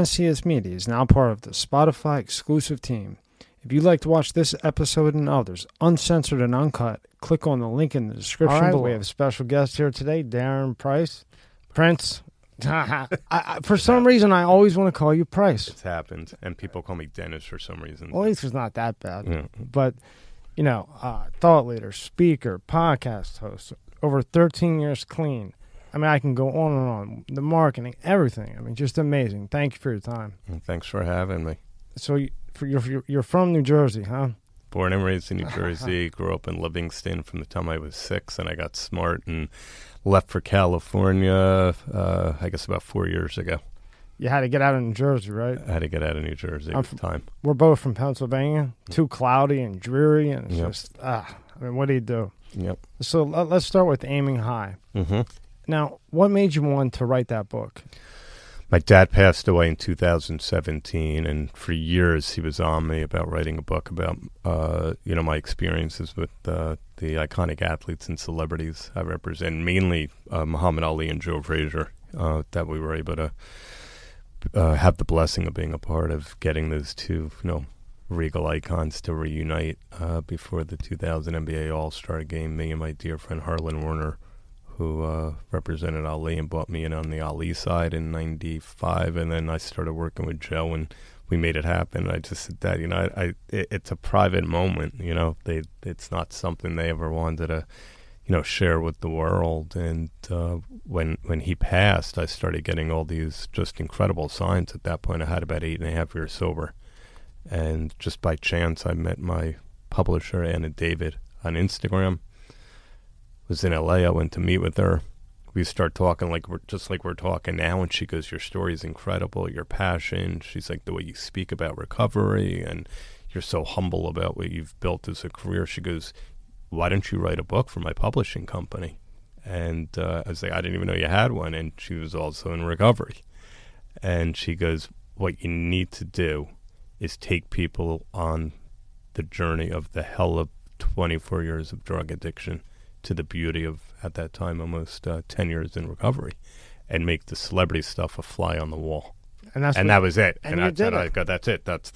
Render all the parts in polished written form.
MSCS Media is now part of the Spotify exclusive team. If you'd like to watch this episode and others, uncensored and uncut, click on the link in the description below. We have a special guest here today, Darren Prince. For some reason, I always want to call you Price. It's happened, and people call me Dennis for some reason. Well, at least it's not that bad. Yeah. But, you know, thought leader, speaker, podcast host, over 13 years clean. I mean, I can go on and on. The marketing, everything. I mean, just amazing. Thank you for your time. Well, thanks for having me. So you're from New Jersey, huh? Born and raised in New Jersey. Grew up in Livingston from the time I was 6, and I got smart and left for California, I guess about 4 years ago. You had to get out of New Jersey, right? I had to get out of New Jersey at the time. We're both from Pennsylvania. Too cloudy and dreary, and it's just, I mean, what do you do? Yep. So let's start with aiming high. Mm-hmm. Now, what made you want to write that book? My dad passed away in 2017, and for years he was on me about writing a book about, you know, my experiences with the iconic athletes and celebrities I represent, mainly Muhammad Ali and Joe Frazier, that we were able to have the blessing of being a part of, getting those two, you know, regal icons to reunite before the 2000 NBA All-Star Game. Me and my dear friend Harlan Warner, who represented Ali and brought me in on the Ali side in 95, and then I started working with Joe, and we made it happen. I just said, Dad, you know, it's a private moment, you know. It's not something they ever wanted to, you know, share with the world. And when he passed, I started getting all these just incredible signs. At that point, I had about 8.5 years sober, and just by chance, I met my publisher, Anna David, on Instagram. Was in LA. I went to meet with her. We start talking like we're talking now, and she goes, "Your story is incredible. Your passion." She's like, "The way you speak about recovery, and you're so humble about what you've built as a career." She goes, "Why don't you write a book for my publishing company?" And I was like, "I didn't even know you had one." And she was also in recovery. And she goes, "What you need to do is take people on the journey of the hell of 24 years of drug addiction to the beauty of, at that time, almost 10 years in recovery, and make the celebrity stuff a fly on the wall." And that was it. And I said, that's it. That's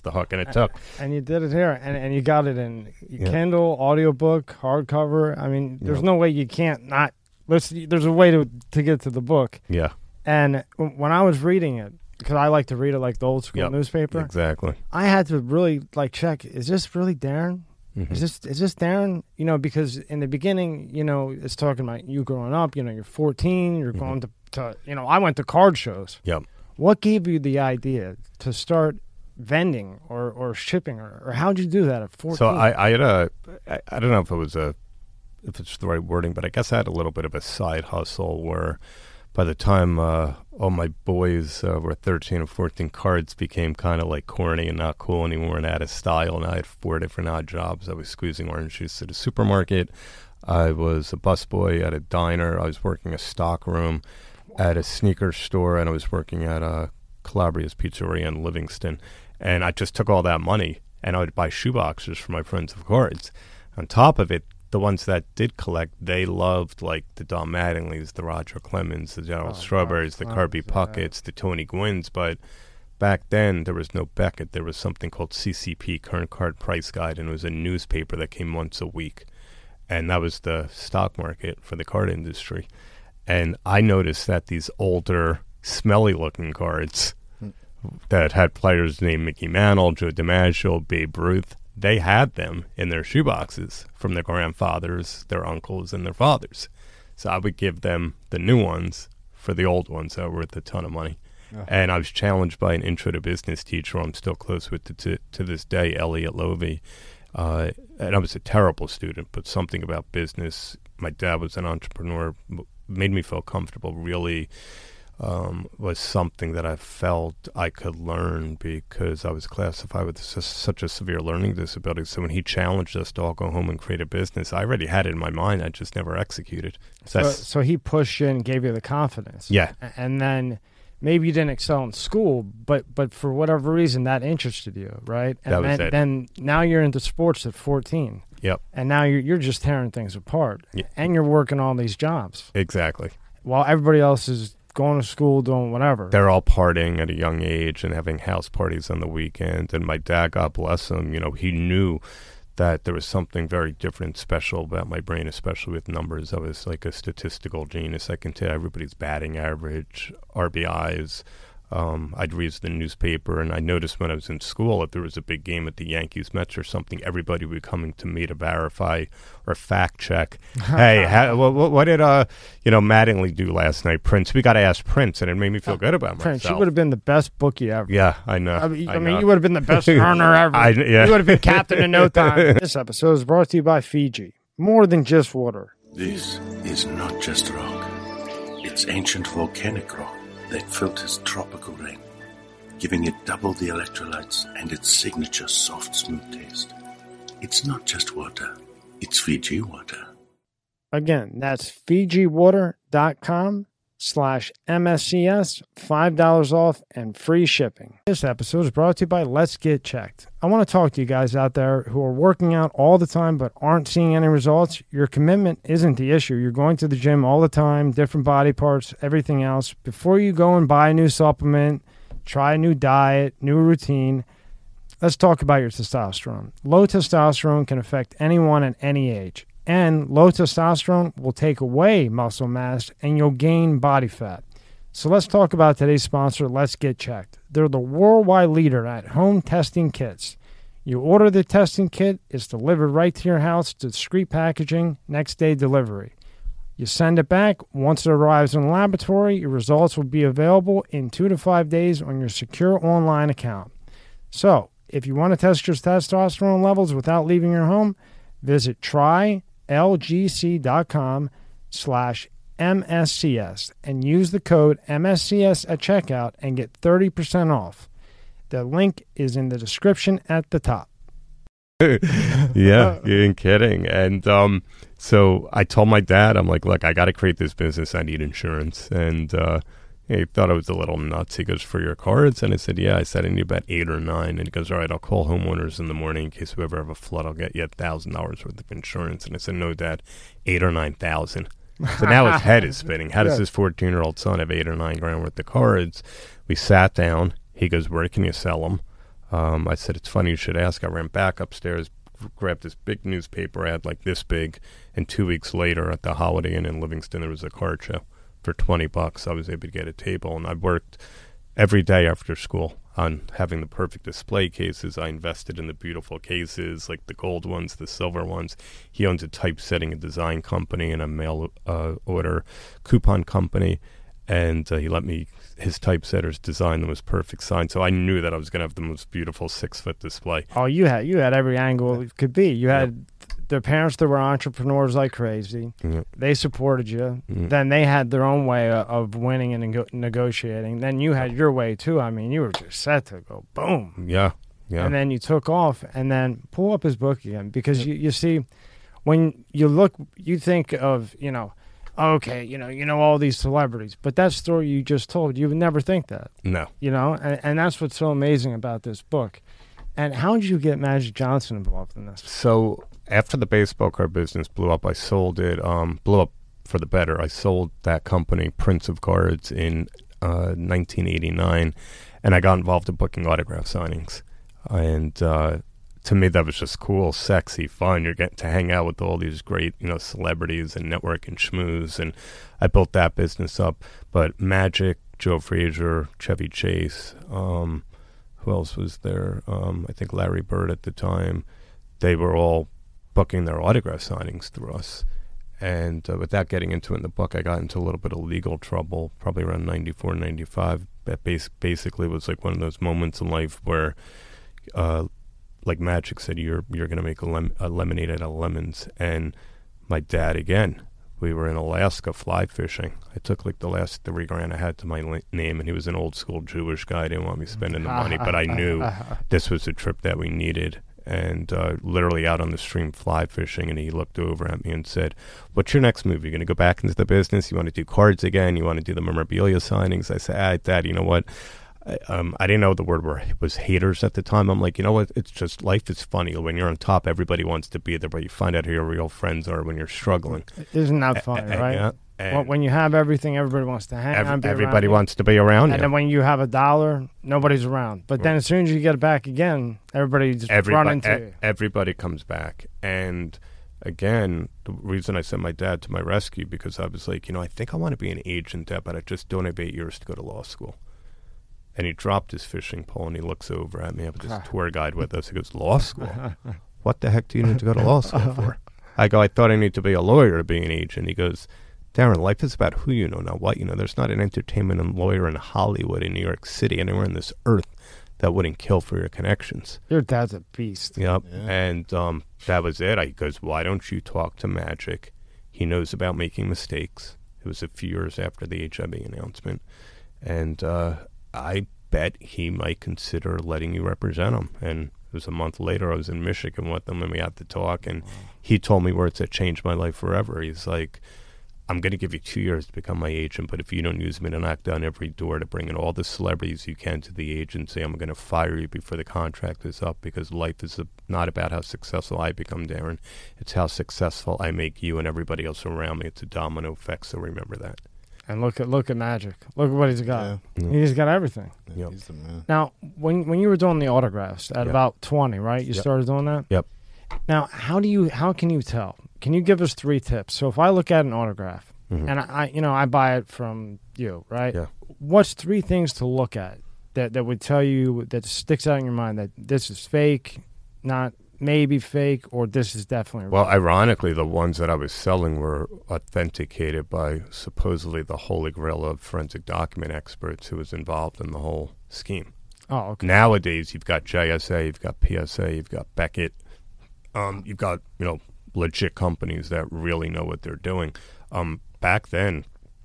the hook. And it took. And you did it here. And you got it in Kindle, audiobook, hardcover. I mean, there's no way you can't not listen. There's a way to get to the book. Yeah. And when I was reading it, because I like to read it like the old school newspaper. Exactly. I had to really like check, is this really Darren? Mm-hmm. Is this Darren? You know, because in the beginning, you know, it's talking about you growing up. You know, you're 14. You're going to you know, I went to card shows. Yep. What gave you the idea to start vending or shipping, or how'd you do that at 14? So I had I don't know if it's the right wording, but I guess I had a little bit of a side hustle where, by the time all my boys were 13 and 14, cards became kind of like corny and not cool anymore and out of style. And I had 4 different odd jobs. I was squeezing orange juice at a supermarket. I was a busboy at a diner. I was working a stock room at a sneaker store. And I was working at Calabria's Pizzeria in Livingston. And I just took all that money and I would buy shoeboxes for my friends of cards. On top of it, the ones that did collect, they loved like the Don Mattinglys, the Roger Clemens, the General Strawberries, the Kirby Puckets, the Tony Gwynns. But back then, there was no Beckett. There was something called CCP, Current Card Price Guide, and it was a newspaper that came once a week. And that was the stock market for the card industry. And I noticed that these older, smelly-looking cards that had players named Mickey Mantle, Joe DiMaggio, Babe Ruth, they had them in their shoeboxes from their grandfathers, their uncles, and their fathers. So I would give them the new ones for the old ones that were worth a ton of money. And I was challenged by an intro to business teacher I'm still close with to this day, Elliot Lovey. And I was a terrible student, but something about business, my dad was an entrepreneur, made me feel comfortable, really was something that I felt I could learn because I was classified with such a severe learning disability. So when he challenged us to all go home and create a business, I already had it in my mind. I just never executed. So he pushed you and gave you the confidence. Yeah. And then maybe you didn't excel in school, but for whatever reason, that interested you, right? And that was it. Then now you're into sports at 14. Yep. And now you're just tearing things apart. And you're working all these jobs. Exactly. While everybody else is going to school, doing whatever. They're all partying at a young age and having house parties on the weekend. And my dad, God bless him, you know, he knew that there was something very different, special about my brain, especially with numbers. I was like a statistical genius. I can tell everybody's batting average, RBIs. I'd read the newspaper, and I noticed when I was in school, if there was a big game at the Yankees, Mets, or something, everybody would be coming to me to verify or fact check. Hey, what did Mattingly do last night? Prince, we got to ask Prince, and it made me feel good about myself. Prince, you would have been the best bookie ever. Yeah, I know. I mean, you would have been the best earner ever. You would have been captain in no time. This episode is brought to you by Fiji. More than just water. This is not just rock. It's ancient volcanic rock that filters tropical rain, giving it double the electrolytes and its signature soft, smooth taste. It's not just water, it's Fiji water. Again, that's FijiWater.com/MSCS, $5 off and free shipping. This episode is brought to you by Let's Get Checked. I want to talk to you guys out there who are working out all the time but aren't seeing any results. Your commitment isn't the issue. You're going to the gym all the time, different body parts, everything else. Before you go and buy a new supplement, try a new diet, new routine, let's talk about your testosterone. Low testosterone can affect anyone at any age. And low testosterone will take away muscle mass and you'll gain body fat. So let's talk about today's sponsor, Let's Get Checked. They're the worldwide leader at home testing kits. You order the testing kit, it's delivered right to your house, discreet packaging, next day delivery. You send it back. Once it arrives in the laboratory, your results will be available in 2 to 5 days on your secure online account. So if you want to test your testosterone levels without leaving your home, visit TRY.LGC.com/MSCS and use the code MSCS at checkout and get 30% off. The link is in the description at the top. Yeah, you ain't kidding. And so I told my dad, I'm like, look, I got to create this business. I need insurance. And he thought I was a little nuts. He goes, for your cards? And I said, yeah. I said, I need about 8 or 9. And he goes, all right, I'll call homeowners in the morning in case we ever have a flood. I'll get you $1,000 worth of insurance. And I said, no, Dad, 8 or 9,000. So now his head is spinning. How does this 14-year-old son have 8 or 9 grand worth of cards? We sat down. He goes, where can you sell them? I said, it's funny you should ask. I ran back upstairs, grabbed this big newspaper ad like this big. And 2 weeks later at the Holiday Inn in Livingston, there was a card show. For $20, I was able to get a table, and I worked every day after school on having the perfect display cases. I invested in the beautiful cases, like the gold ones, the silver ones. He owns a typesetting and design company and a mail order coupon company, and he let me, his typesetters, design the most perfect sign. So I knew that I was going to have the most beautiful 6-foot display. Oh, you had every angle it could be. You had. Yep. Their parents that were entrepreneurs like crazy. Mm-hmm. They supported you. Mm-hmm. Then they had their own way of winning and negotiating. Then you had your way, too. I mean, you were just set to go boom. Yeah, yeah. And then you took off. And then pull up his book again. Because you see, when you look, you think of, you know all these celebrities. But that story you just told, you would never think that. No. You know, and that's what's so amazing about this book. And how did you get Magic Johnson involved in this? So after the baseball card business blew up, I sold it, blew up for the better. I sold that company, Prince of Cards, in 1989, and I got involved in booking autograph signings. And to me, that was just cool, sexy, fun. You're getting to hang out with all these great, celebrities and network and schmooze. And I built that business up. But Magic, Joe Frazier, Chevy Chase, who else was there? I think Larry Bird at the time. They were all booking their autograph signings through us. And without getting into it in the book, I got into a little bit of legal trouble, probably around 94, 95. That basically was like one of those moments in life where, like Magic said, you're going to make a lemonade out of lemons. And my dad, again, we were in Alaska fly fishing. I took like the last $3,000 I had to my name, and he was an old school Jewish guy. I didn't want me spending the money, but I knew this was a trip that we needed. And literally out on the stream fly fishing, and he looked over at me and said, what's your next move? You're going to go back into the business? You want to do cards again? You want to do the memorabilia signings? I said, Dad, you know what? I didn't know the word was haters at the time. I'm like, you know what? It's just life is funny. When you're on top, everybody wants to be there, but you find out who your real friends are when you're struggling. Isn't that funny, right? And well, when you have everything, everybody wants to hang. Everybody wants to be around you. And then when you have a dollar, nobody's around. But then as soon as you get it back again, everybody runs into you. Everybody comes back. And again, the reason I sent my dad to my rescue, because I was like, you know, I think I want to be an agent, Dad, but I just don't have 8 years to go to law school. And he dropped his fishing pole and he looks over at me. I have this tour guide with us. He goes, law school? What the heck do you need to go to law school for? I go, I thought I need to be a lawyer to be an agent. He goes, Darren, life is about who you know, not what you know. There's not an entertainment and lawyer in Hollywood, in New York City, anywhere on this earth that wouldn't kill for your connections. Your dad's a beast. Yep. Yeah. And that was it. He goes, why don't you talk to Magic? He knows about making mistakes. It was a few years after the HIV announcement. And I bet he might consider letting you represent him. And it was a month later, I was in Michigan with him, and we had to talk. And he told me words that changed my life forever. He's like, I'm going to give you 2 years to become my agent, but if you don't use me to knock down every door to bring in all the celebrities you can to the agency, I'm going to fire you before the contract is up, because life is not about how successful I become, Darren. It's how successful I make you and everybody else around me. It's a domino effect, so remember that. And look at Magic. Look at what he's got. Yeah. He's got everything. Yeah, he's the man. Now, when you were doing the autographs at about 20, right? You started doing that? Yep. Now, how can you tell? Can you give us 3 tips? So if I look at an autograph and I buy it from you, right? Yeah. What's 3 things to look at that would tell you, that sticks out in your mind, that this is fake, not maybe fake, or this is definitely real? Well, ironically, the ones that I was selling were authenticated by supposedly the holy grail of forensic document experts who was involved in the whole scheme. Oh, okay. Nowadays, you've got JSA, you've got PSA, you've got Beckett, you've got, legit companies that really know what they're doing. Back then,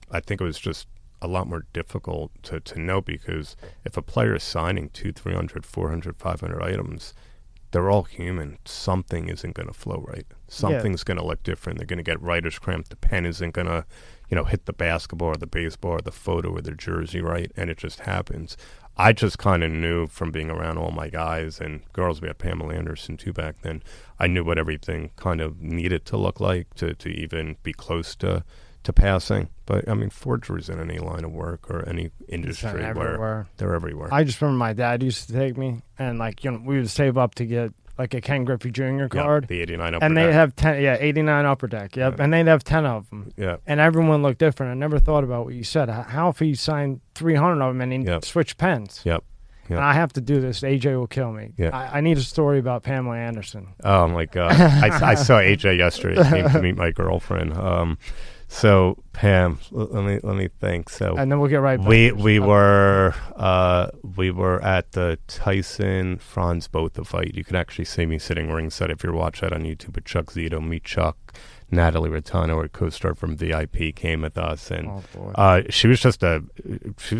I think it was just a lot more difficult to know, because if a player is signing 200, 300, 400, 500 items, they're all human. Something isn't going to flow right. Something's going to look different. They're going to get writer's cramp. The pen isn't going to, hit the basketball or the baseball or the photo or the jersey right, and it just happens. I just kind of knew from being around all my guys and girls. We had Pamela Anderson too back then. I knew what everything kind of needed to look like to even be close to passing. But, forgeries in any line of work or any industry where they're everywhere. I just remember my dad used to take me and, we would save up to get, a Ken Griffey Jr. card. The 89 Upper Deck. And they'd have 10, 89 Upper Deck, yep. And they'd have 10 of them. Yeah. And everyone looked different. I never thought about what you said. How if he signed 300 of them and he switched pens? Yep. And I have to do this. AJ will kill me. Yeah. I need a story about Pamela Anderson. Oh, my God. I saw AJ yesterday. He came to meet my girlfriend. So, Pam, let me think. So, and then we'll get right back. We were at the Tyson Franz Botha fight. You can actually see me sitting ringside if you're watching that on YouTube. But Chuck Zito, me, Chuck, Natalie Rattano, our co-star from VIP, came with us, and she was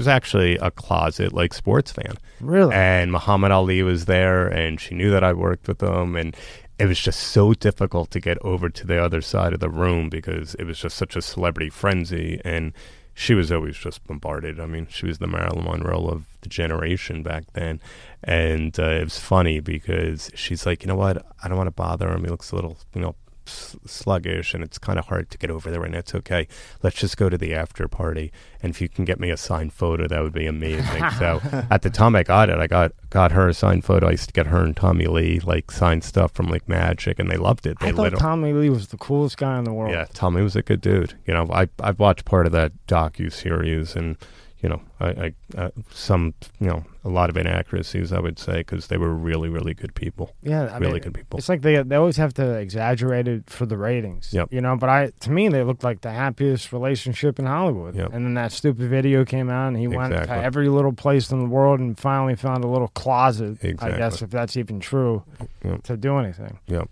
actually a closet sports fan, really. And Muhammad Ali was there, and she knew that I worked with him, and it was just so difficult to get over to the other side of the room because it was just such a celebrity frenzy, and she was always just bombarded. She was the Marilyn Monroe of the generation back then, and it was funny because she's like, you know what? I don't want to bother him. He looks a little, sluggish, and it's kind of hard to get over there, and it's okay. Let's just go to the after party, and if you can get me a signed photo, that would be amazing. So at the time I got it, I got her a signed photo. I used to get her and Tommy Lee signed stuff from Magic, and they loved it. I thought Tommy Lee was the coolest guy in the world. Yeah, Tommy was a good dude. I've watched part of that docu-series, and a lot of inaccuracies, I would say, because they were really, really good people. Yeah, really good people. It's like they always have to exaggerate it for the ratings. Yep. But to me, they looked like the happiest relationship in Hollywood. Yep. And then that stupid video came out, and he went to every little place in the world and finally found a little closet, I guess, if that's even true, to do anything. Yep.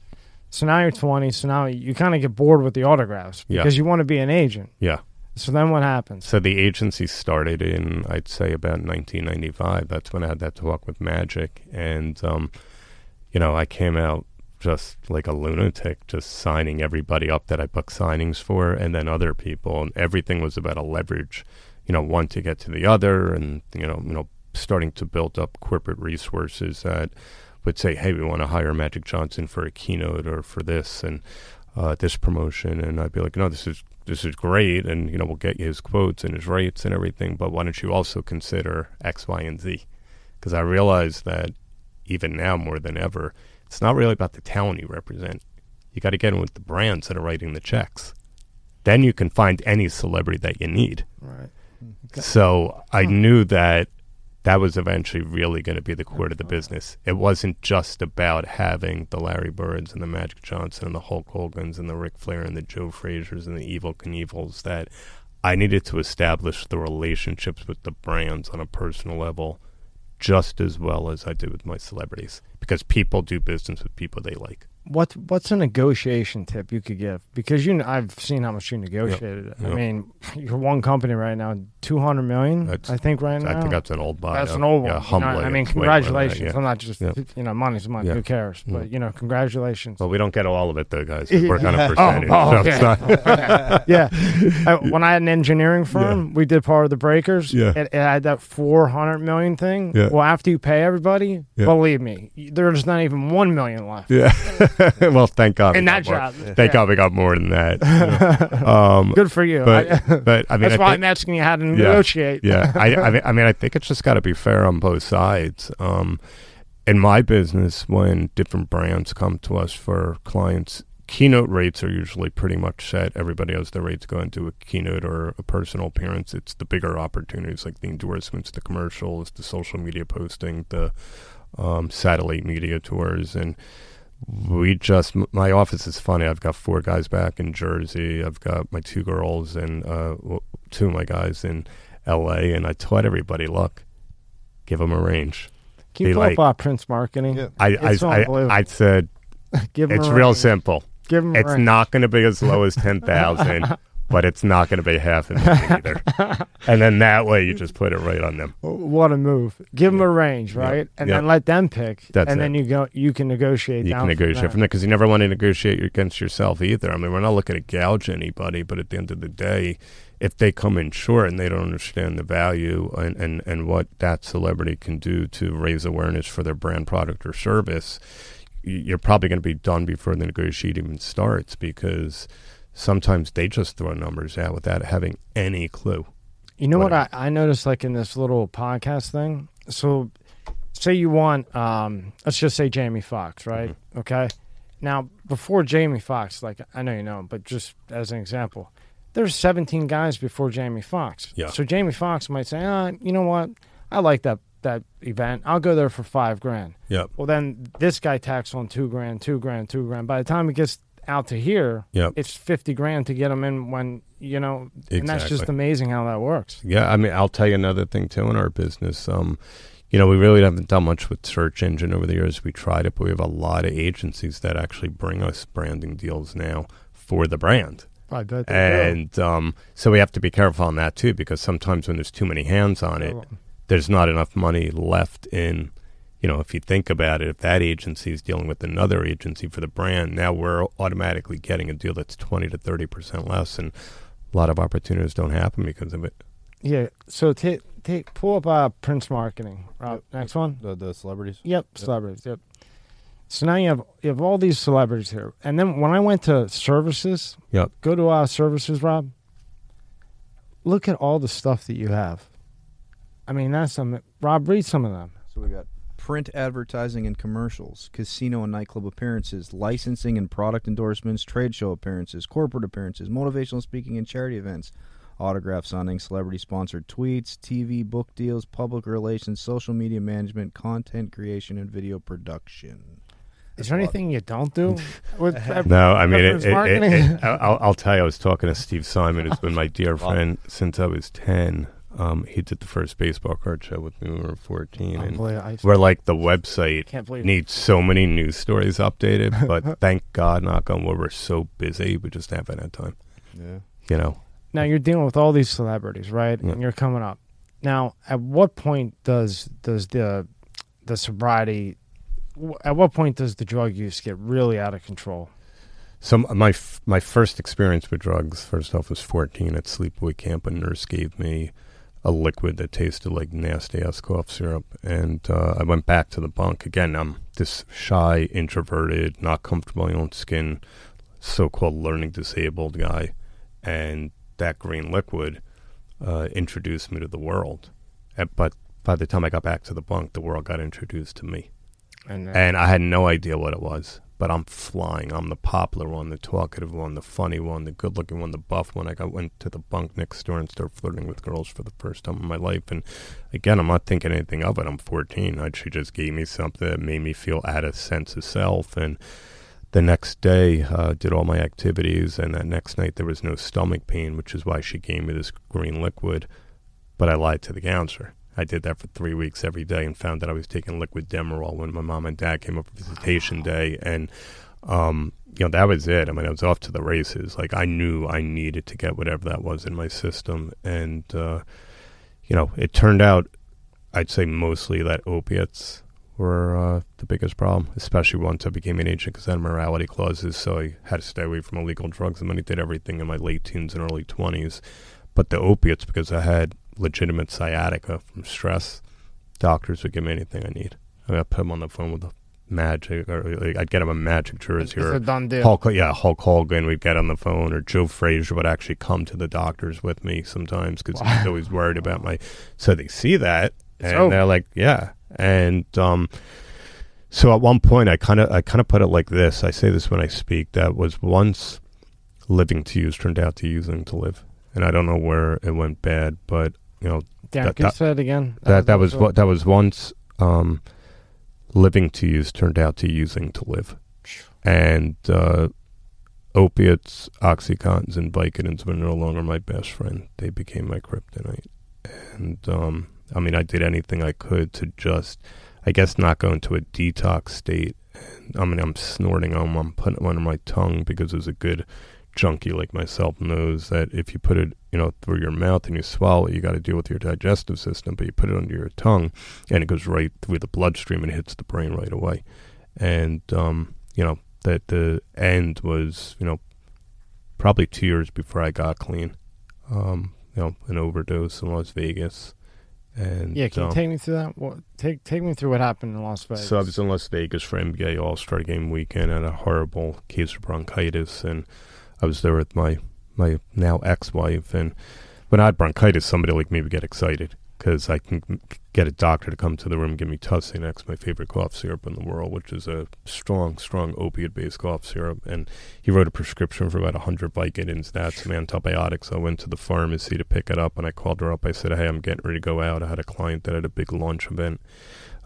So now you're 20, so now you kind of get bored with the autographs because you want to be an agent. Yeah. So then what happens? So the agency started in, I'd say, about 1995. That's when I had that talk with Magic. And, I came out just like a lunatic, just signing everybody up that I booked signings for, and then other people. And everything was about a leverage, one to get to the other, and, starting to build up corporate resources that would say, hey, we want to hire Magic Johnson for a keynote or for this and this promotion. And I'd be like, no, this is this is great, and, you know, we'll get you his quotes and his rates and everything, but why don't you also consider X, Y, and Z? Because I realize that even now more than ever, it's not really about the talent you represent. You got to get in with the brands that are writing the checks. Then you can find any celebrity that you need. Right. Okay. So I knew that that was eventually really going to be the core of the business. It wasn't just about having the Larry Birds and the Magic Johnson and the Hulk Hogans and the Ric Flair and the Joe Fraziers and the Evil Knievels. That I needed to establish the relationships with the brands on a personal level just as well as I do with my celebrities, because people do business with people they like. What's a negotiation tip you could give? Because I've seen how much you negotiated. Yep. I mean, you're one company right now, $200 million. I think that's an old buy. That's an old one. Yeah, humbling. I mean, congratulations. I'm not just money's money. Yeah. Who cares? Yeah. But congratulations. Well, we don't get all of it though, guys. We work on a percentage. Yeah. When I had an engineering firm, we did part of the breakers. Yeah. It had that $400 million thing. Yeah. Well, after you pay everybody, believe me, there's not even $1 million left. Yeah. Well, thank God. In that job. Thank God we got more than that. You know. Good for you. But I mean, that's why I'm asking you how to negotiate. Yeah. I think it's just got to be fair on both sides. In my business, when different brands come to us for clients, keynote rates are usually pretty much set. Everybody has their rates going to a keynote or a personal appearance. It's the bigger opportunities like the endorsements, the commercials, the social media posting, the satellite media tours, and my office is funny. I've got four guys back in Jersey. I've got my two girls and two of my guys in LA. And I taught everybody, look, give them a range. Can you pull up Prince Marketing? Yeah. I said, give them it's a real range. Simple. Give them it's range. Not going to be as low as 10,000. But it's not going to be half of it either. And then that way you just put it right on them. What a move. Give them a range, right? And then let them pick. That's and it. Then you can negotiate down. You can negotiate from there, because you never want to negotiate against yourself either. I mean, we're not looking to gouge anybody, but at the end of the day, if they come in short and they don't understand the value and what that celebrity can do to raise awareness for their brand, product, or service, you're probably going to be done before the negotiation even starts, because sometimes they just throw numbers out without having any clue. You know what I noticed, like, in this little podcast thing? So say you want, let's just say Jamie Foxx, right? Mm-hmm. Okay. Now, before Jamie Foxx, like, I know you know him, but just as an example, there's 17 guys before Jamie Foxx. Yeah. So Jamie Foxx might say, you know what? I like that event. I'll go there for $5,000. Yep. Well, then this guy tacks on $2,000. By the time it gets out to here, it's $50,000 to get them in when, exactly. And that's just amazing how that works. Yeah, I mean, I'll tell you another thing too in our business. We really haven't done much with search engine over the years. We tried it, but we have a lot of agencies that actually bring us branding deals now for the brand. I bet they do. So we have to be careful on that too, because sometimes when there's too many hands on it, there's not enough money left in. If you think about it, if that agency is dealing with another agency for the brand, now we're automatically getting a deal that's 20 to 30% less, and a lot of opportunities don't happen because of it. Yeah, so pull up Prince Marketing, Rob. Yep. Next one? The celebrities? Yep, celebrities, yep. So now you have all these celebrities here. And then when I went to services, go to services, Rob, look at all the stuff that you have. I mean, that's some. Rob, read some of them. So we got print advertising and commercials, casino and nightclub appearances, licensing and product endorsements, trade show appearances, corporate appearances, motivational speaking and charity events, autograph signing, celebrity-sponsored tweets, TV, book deals, public relations, social media management, content creation, and video production. Is there anything you don't do? No, I mean, I'll tell you, I was talking to Steve Simon, who's been my dear friend since I was 10. He did the first baseball card show with me when we were 14, and we're like, the website needs so many news stories updated, but thank God, knock on wood, we're so busy, we just haven't had time. Yeah. Now you're dealing with all these celebrities, right? Yeah. And you're coming up. Now, at what point does the sobriety? At what point does the drug use get really out of control? So my first experience with drugs, first off, was 14 at sleepaway camp. A nurse gave me a liquid that tasted like nasty-ass cough syrup. And I went back to the bunk. Again, I'm this shy, introverted, not comfortable in my own skin, so-called learning disabled guy. and that green liquid introduced me to the world. But by the time I got back to the bunk, the world got introduced to me. And I had no idea what it was, but I'm flying. I'm the popular one, the talkative one, the funny one, the good-looking one, the buff one. I went to the bunk next door and started flirting with girls for the first time in my life. And again, I'm not thinking anything of it. I'm 14. She just gave me something that made me feel out of sense of self. And the next day, did all my activities. And that next night, there was no stomach pain, which is why she gave me this green liquid. But I lied to the counselor. I did that for 3 weeks every day and found that I was taking liquid Demerol when my mom and dad came up for visitation day. And, that was it. I mean, I was off to the races. I knew I needed to get whatever that was in my system. And, it turned out, I'd say mostly that opiates were the biggest problem, especially once I became an agent because I had morality clauses. So I had to stay away from illegal drugs. And then I did everything in my late teens and early 20s. But the opiates, because I had legitimate sciatica from stress, doctors would give me anything I need. I mean, I'd put him on the phone with a Magic, or I'd get him a Magic jersey, or Hulk Hogan. We'd get on the phone, or Joe Frazier would actually come to the doctors with me sometimes because wow. He's always worried about my. So they see that and they're like, yeah. And so at one point, I kind of put it like this. I say this when I speak. That was once living to use turned out to using to live, and I don't know where it went bad, but. Can you say it again? That was once living to use turned out to using to live. And opiates, Oxycontins, and Vicodins were no longer my best friend. They became my kryptonite. And, I did anything I could to just, I guess, not go into a detox state. And, I'm snorting them. I'm putting them under my tongue because it was a good junkie like myself knows that if you put it through your mouth and you swallow it, you got to deal with your digestive system, but you put it under your tongue and it goes right through the bloodstream and hits the brain right away. And that the end was probably 2 years before I got clean, an overdose in Las Vegas. And yeah, can you take me through that? Take me through what happened in Las Vegas. So I was in Las Vegas for NBA All-Star Game weekend and a horrible case of bronchitis, and I was there with my now ex-wife, and when I had bronchitis, somebody like me would get excited because I can get a doctor to come to the room and give me Tussinex, my favorite cough syrup in the world, which is a strong, strong opiate-based cough syrup. And he wrote a prescription for about 100 Vicodins, that's some antibiotics. I went to the pharmacy to pick it up, and I called her up. I said, hey, I'm getting ready to go out. I had a client that had a big launch event.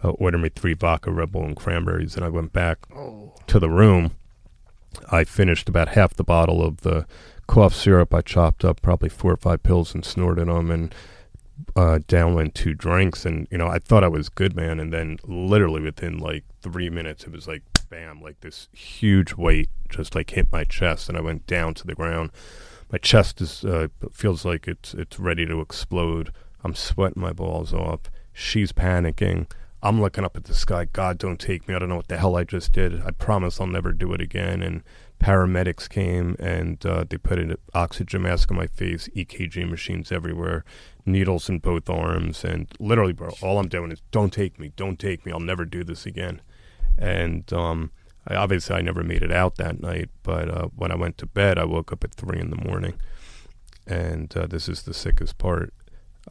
Ordered me 3 vodka, Red Bull, and cranberries, and I went back to the room. I finished about half the bottle of the cough syrup. I chopped up probably 4 or 5 pills and snorted them, and down went 2 drinks. And, I thought I was good, man. And then literally within 3 minutes, it was like, bam, like this huge weight just hit my chest. And I went down to the ground. My chest is feels like it's ready to explode. I'm sweating my balls off. She's panicking. I'm looking up at the sky. God, don't take me. I don't know what the hell I just did. I promise I'll never do it again. And paramedics came, and they put an oxygen mask on my face, EKG machines everywhere, needles in both arms. And literally, bro, all I'm doing is, don't take me. Don't take me. I'll never do this again. And I never made it out that night. But when I went to bed, I woke up at 3 in the morning. And this is the sickest part.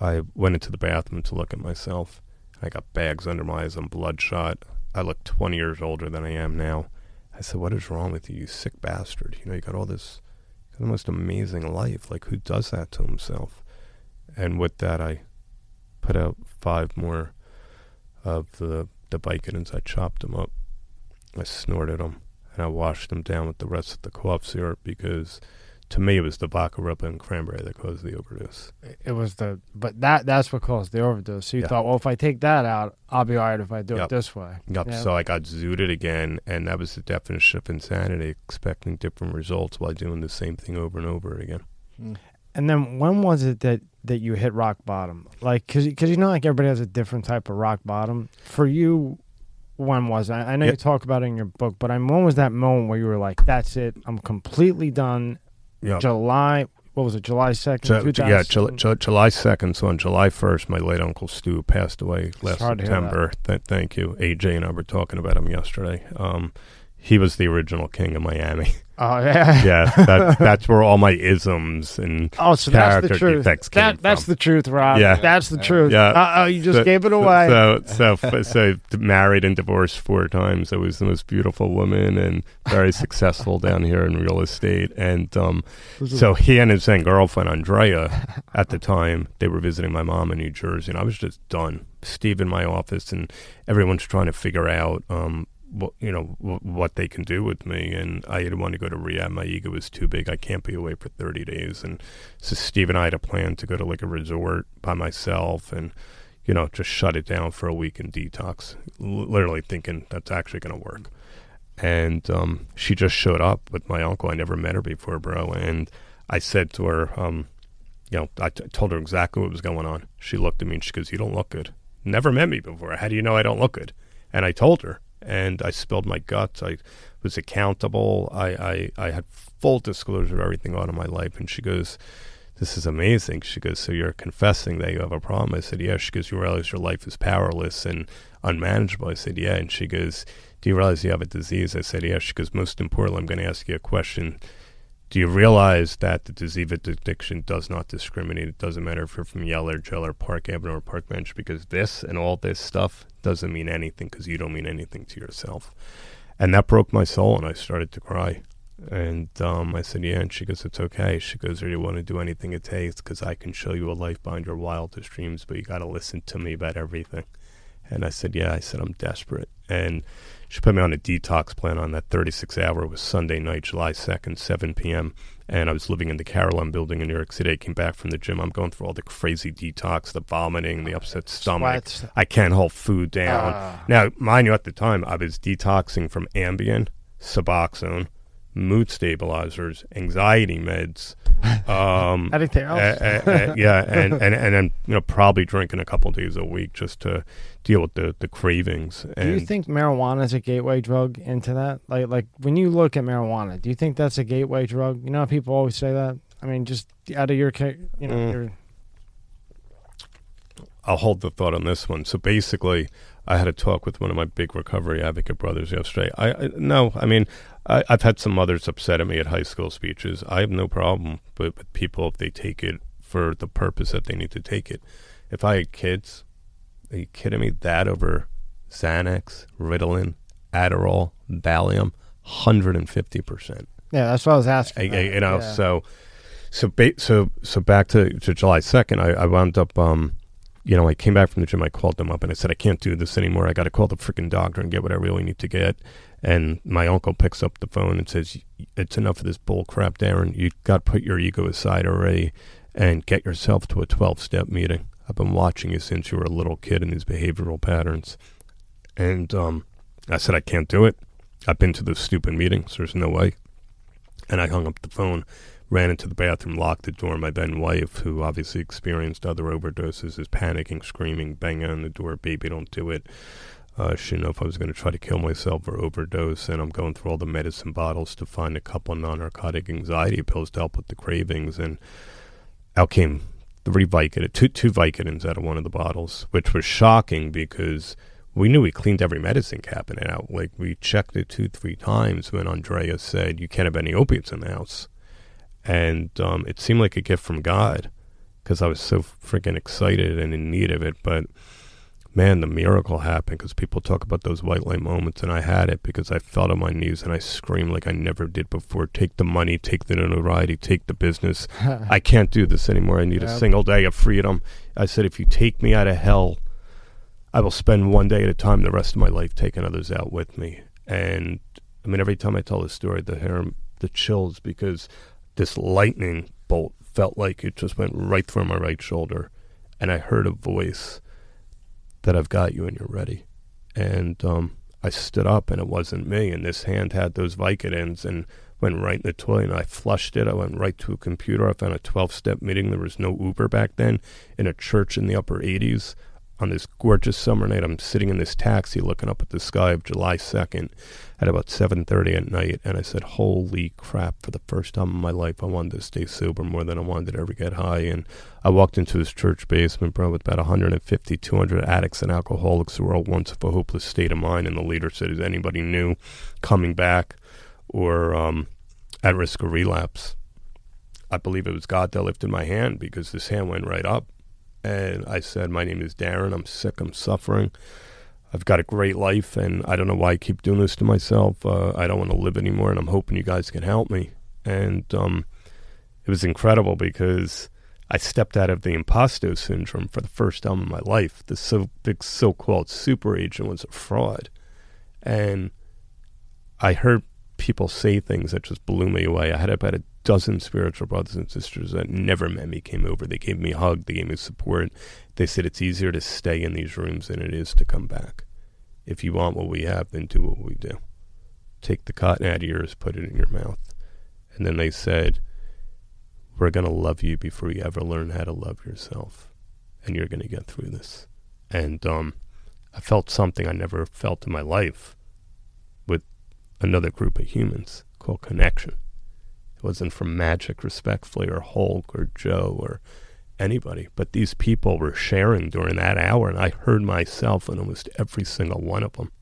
I went into the bathroom to look at myself. I got bags under my eyes. I'm bloodshot. I look 20 years older than I am now. I said, what is wrong with you, you sick bastard? You got all this, the most amazing life. Who does that to himself? And with that, I put out 5 more of the Vicodins. I chopped them up. I snorted them. And I washed them down with the rest of the cough syrup because, to me, it was the vodka, Red Bull, and cranberry that caused the overdose. It was that's what caused the overdose. So you thought, well, if I take that out, I'll be all right if I do it this way. Yep. So I got zooted again, and that was the definition of insanity, expecting different results while doing the same thing over and over again. And then when was it that you hit rock bottom? Because everybody has a different type of rock bottom. For you, when was it? I know you talk about it in your book, but when was that moment where you were like, that's it, I'm completely done? Yep. July 2nd? July 2nd. So on July 1st, my late Uncle Stu passed away last September. Thank you. AJ and I were talking about him yesterday. He was the original king of Miami. Oh, yeah. Yeah, that's where all my isms and so character that's the truth. Defects came from. That's the truth, Rob. Yeah. That's the truth. Yeah. Uh-oh, you just gave it away. So married and divorced 4 times. I was the most beautiful woman and very successful down here in real estate. And so he and his then girlfriend, Andrea, at the time, they were visiting my mom in New Jersey, and I was just done. Steve in my office, and everyone's trying to figure out what they can do with me, and I didn't want to go to rehab. My ego was too big. I can't be away for 30 days. And so Steve and I had a plan to go to like a resort by myself and, just shut it down for a week and detox, literally thinking that's actually going to work. And she just showed up with my uncle. I never met her before, bro. And I said to her, I told her exactly what was going on. She looked at me and she goes, "You don't look good. Never met me before. How do you know I don't look good?" And I told her. And I spilled my guts. I was accountable. I had full disclosure of everything out of my life. And she goes, "This is amazing." She goes, "So you're confessing that you have a problem?" I said, "Yeah." She goes, "You realize your life is powerless and unmanageable?" I said, "Yeah." And she goes, "Do you realize you have a disease?" I said, "Yeah." She goes, "Most importantly, I'm going to ask you a question. Do you realize that the disease of addiction does not discriminate? It doesn't matter if you're from Yeller, Jeller, Park Avenue, or Park Bench, because this and all this stuff doesn't mean anything because you don't mean anything to yourself." And that broke my soul, and I started to cry. And I said, "Yeah." And she goes, "It's okay." She goes, "Or you want to do anything it takes, because I can show you a life behind your wildest dreams, but you got to listen to me about everything." And I said, "Yeah." I said, "I'm desperate." And she put me on a detox plan on that 36-hour. It was Sunday night, July 2nd, 7 p.m., and I was living in the Carillon building in New York City. I came back from the gym. I'm going through all the crazy detox, the vomiting, the upset stomach. Sweats. I can't hold food down. Now, mind you, at the time, I was detoxing from Ambien, Suboxone, mood stabilizers, anxiety meds, anything else. and probably drinking a couple days a week just to deal with the cravings. And do you think marijuana is a gateway drug into that? Like when you look at marijuana, do you think that's a gateway drug? You know how people always say that. I mean, just out of your case, I'll hold the thought on this one. So basically, I had a talk with one of my big recovery advocate brothers yesterday. I've had some mothers upset at me at high school speeches. I have no problem with people if they take it for the purpose that they need to take it. If I had kids, are you kidding me? That over Xanax, Ritalin, Adderall, Valium, 150%. Yeah, that's what I was asking. So back to July 2nd, I wound up... I came back from the gym, I called them up, and I said, "I can't do this anymore. I got to call the freaking doctor and get what I really need to get." And my uncle picks up the phone and says, "It's enough of this bull crap, Darren. You got to put your ego aside already and get yourself to a 12-step meeting. I've been watching you since you were a little kid in these behavioral patterns." And I said, "I can't do it. I've been to those stupid meetings. There's no way." And I hung up the phone. Ran into the bathroom, locked the door. My then wife, who obviously experienced other overdoses, is panicking, screaming, banging on the door, "Baby, don't do it." She didn't know if I was going to try to kill myself or overdose, and I'm going through all the medicine bottles to find a couple non-narcotic anxiety pills to help with the cravings, and out came 2 Vicodins out of one of the bottles, which was shocking because we knew we cleaned every medicine cabinet out. Like, we checked it 2-3 times when Andrea said, "You can't have any opiates in the house." And it seemed like a gift from God because I was so freaking excited and in need of it. But, man, the miracle happened because people talk about those white light moments, and I had it because I fell on my knees and I screamed like I never did before. Take the money, take the notoriety, take the business. I can't do this anymore. I need a single day of freedom. I said, if you take me out of hell, I will spend one day at a time the rest of my life taking others out with me. And, I mean, every time I tell this story, the chills, because... this lightning bolt felt like it just went right through my right shoulder, and I heard a voice that "I've got you and you're ready." And I stood up, and it wasn't me, and this hand had those Vicodins and went right in the toilet, and I flushed it. I went right to a computer. I found a 12-step meeting. There was no Uber back then in a church in the upper 80s. on this gorgeous summer night. I'm sitting in this taxi looking up at the sky of July 2nd at about 7:30 at night, and I said, holy crap, for the first time in my life, I wanted to stay sober more than I wanted to ever get high. And I walked into this church basement, bro, with about 150, 200 addicts and alcoholics who were all once of a hopeless state of mind, and the leader said, is anybody new coming back or at risk of relapse? I believe it was God that lifted my hand, because this hand went right up. And I said, my name is Darren. I'm sick. I'm suffering. I've got a great life, and I don't know why I keep doing this to myself. I don't want to live anymore, and I'm hoping you guys can help me. And it was incredible, because I stepped out of the imposter syndrome for the first time in my life. The so-called super agent was a fraud. And I heard people say things that just blew me away. I had about a dozen spiritual brothers and sisters that never met me came over. They gave me a hug. They gave me support. They said it's easier to stay in these rooms than it is to come back. If you want what we have, then do what we do. Take the cotton out of your ears, put it in your mouth. And then they said, we're going to love you before you ever learn how to love yourself. And you're going to get through this. And I felt something I never felt in my life with another group of humans called connection. It wasn't from Magic, respectfully, or Hulk or Joe or anybody. But these people were sharing during that hour, and I heard myself in almost every single one of them.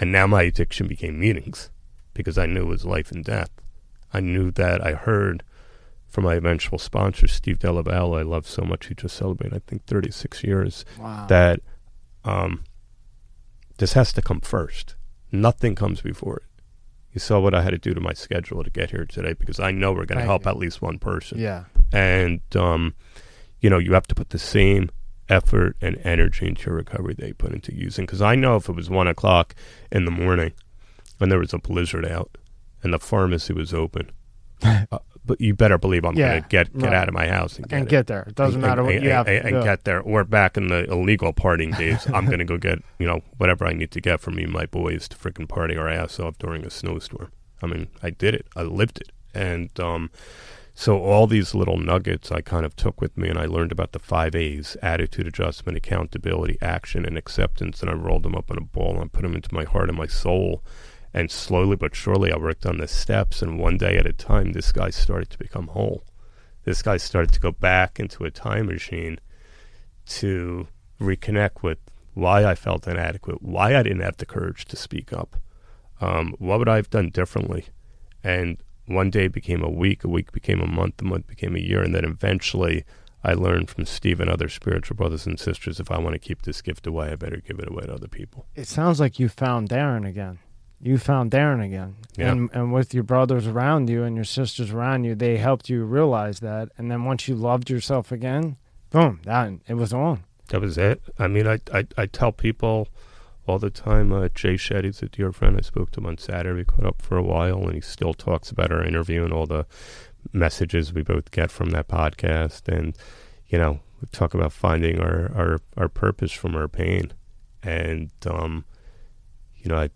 And now my addiction became meetings, because I knew it was life and death. I knew that. I heard from my eventual sponsor, Steve DeLaval, I love so much, he just celebrated, I think, 36 years, wow, that this has to come first. Nothing comes before it. You saw what I had to do to my schedule to get here today, because I know we're going to help at least one person. Yeah. And, you know, you have to put the same effort and energy into your recovery they put into using. Because I know if it was 1 o'clock in the morning and there was a blizzard out and the pharmacy was open, but you better believe I'm going to get out of my house and get there. It doesn't matter what you have to do. And get there. Or back in the illegal partying days, I'm going to go get, you know, whatever I need to get for me and my boys to freaking party our ass off during a snowstorm. I mean, I did it. I lived it. And so all these little nuggets I kind of took with me, and I learned about the 5 A's, attitude adjustment, accountability, action, and acceptance. And I rolled them up in a ball and put them into my heart and my soul. And slowly but surely, I worked on the steps, and one day at a time, this guy started to become whole. This guy started to go back into a time machine to reconnect with why I felt inadequate, why I didn't have the courage to speak up, what would I have done differently? And one day became a week became a month became a year, and then eventually I learned from Steve and other spiritual brothers and sisters, if I want to keep this gift away, I better give it away to other people. It sounds like you found Darren again. You found Darren again, and with your brothers around you and your sisters around you, they helped you realize that. And then once you loved yourself again, boom, it was on. That was it. I mean, I tell people all the time, Jay Shetty's a dear friend. I spoke to him on Saturday. We caught up for a while, and he still talks about our interview and all the messages we both get from that podcast. And, you know, we talk about finding our purpose from our pain. And you know,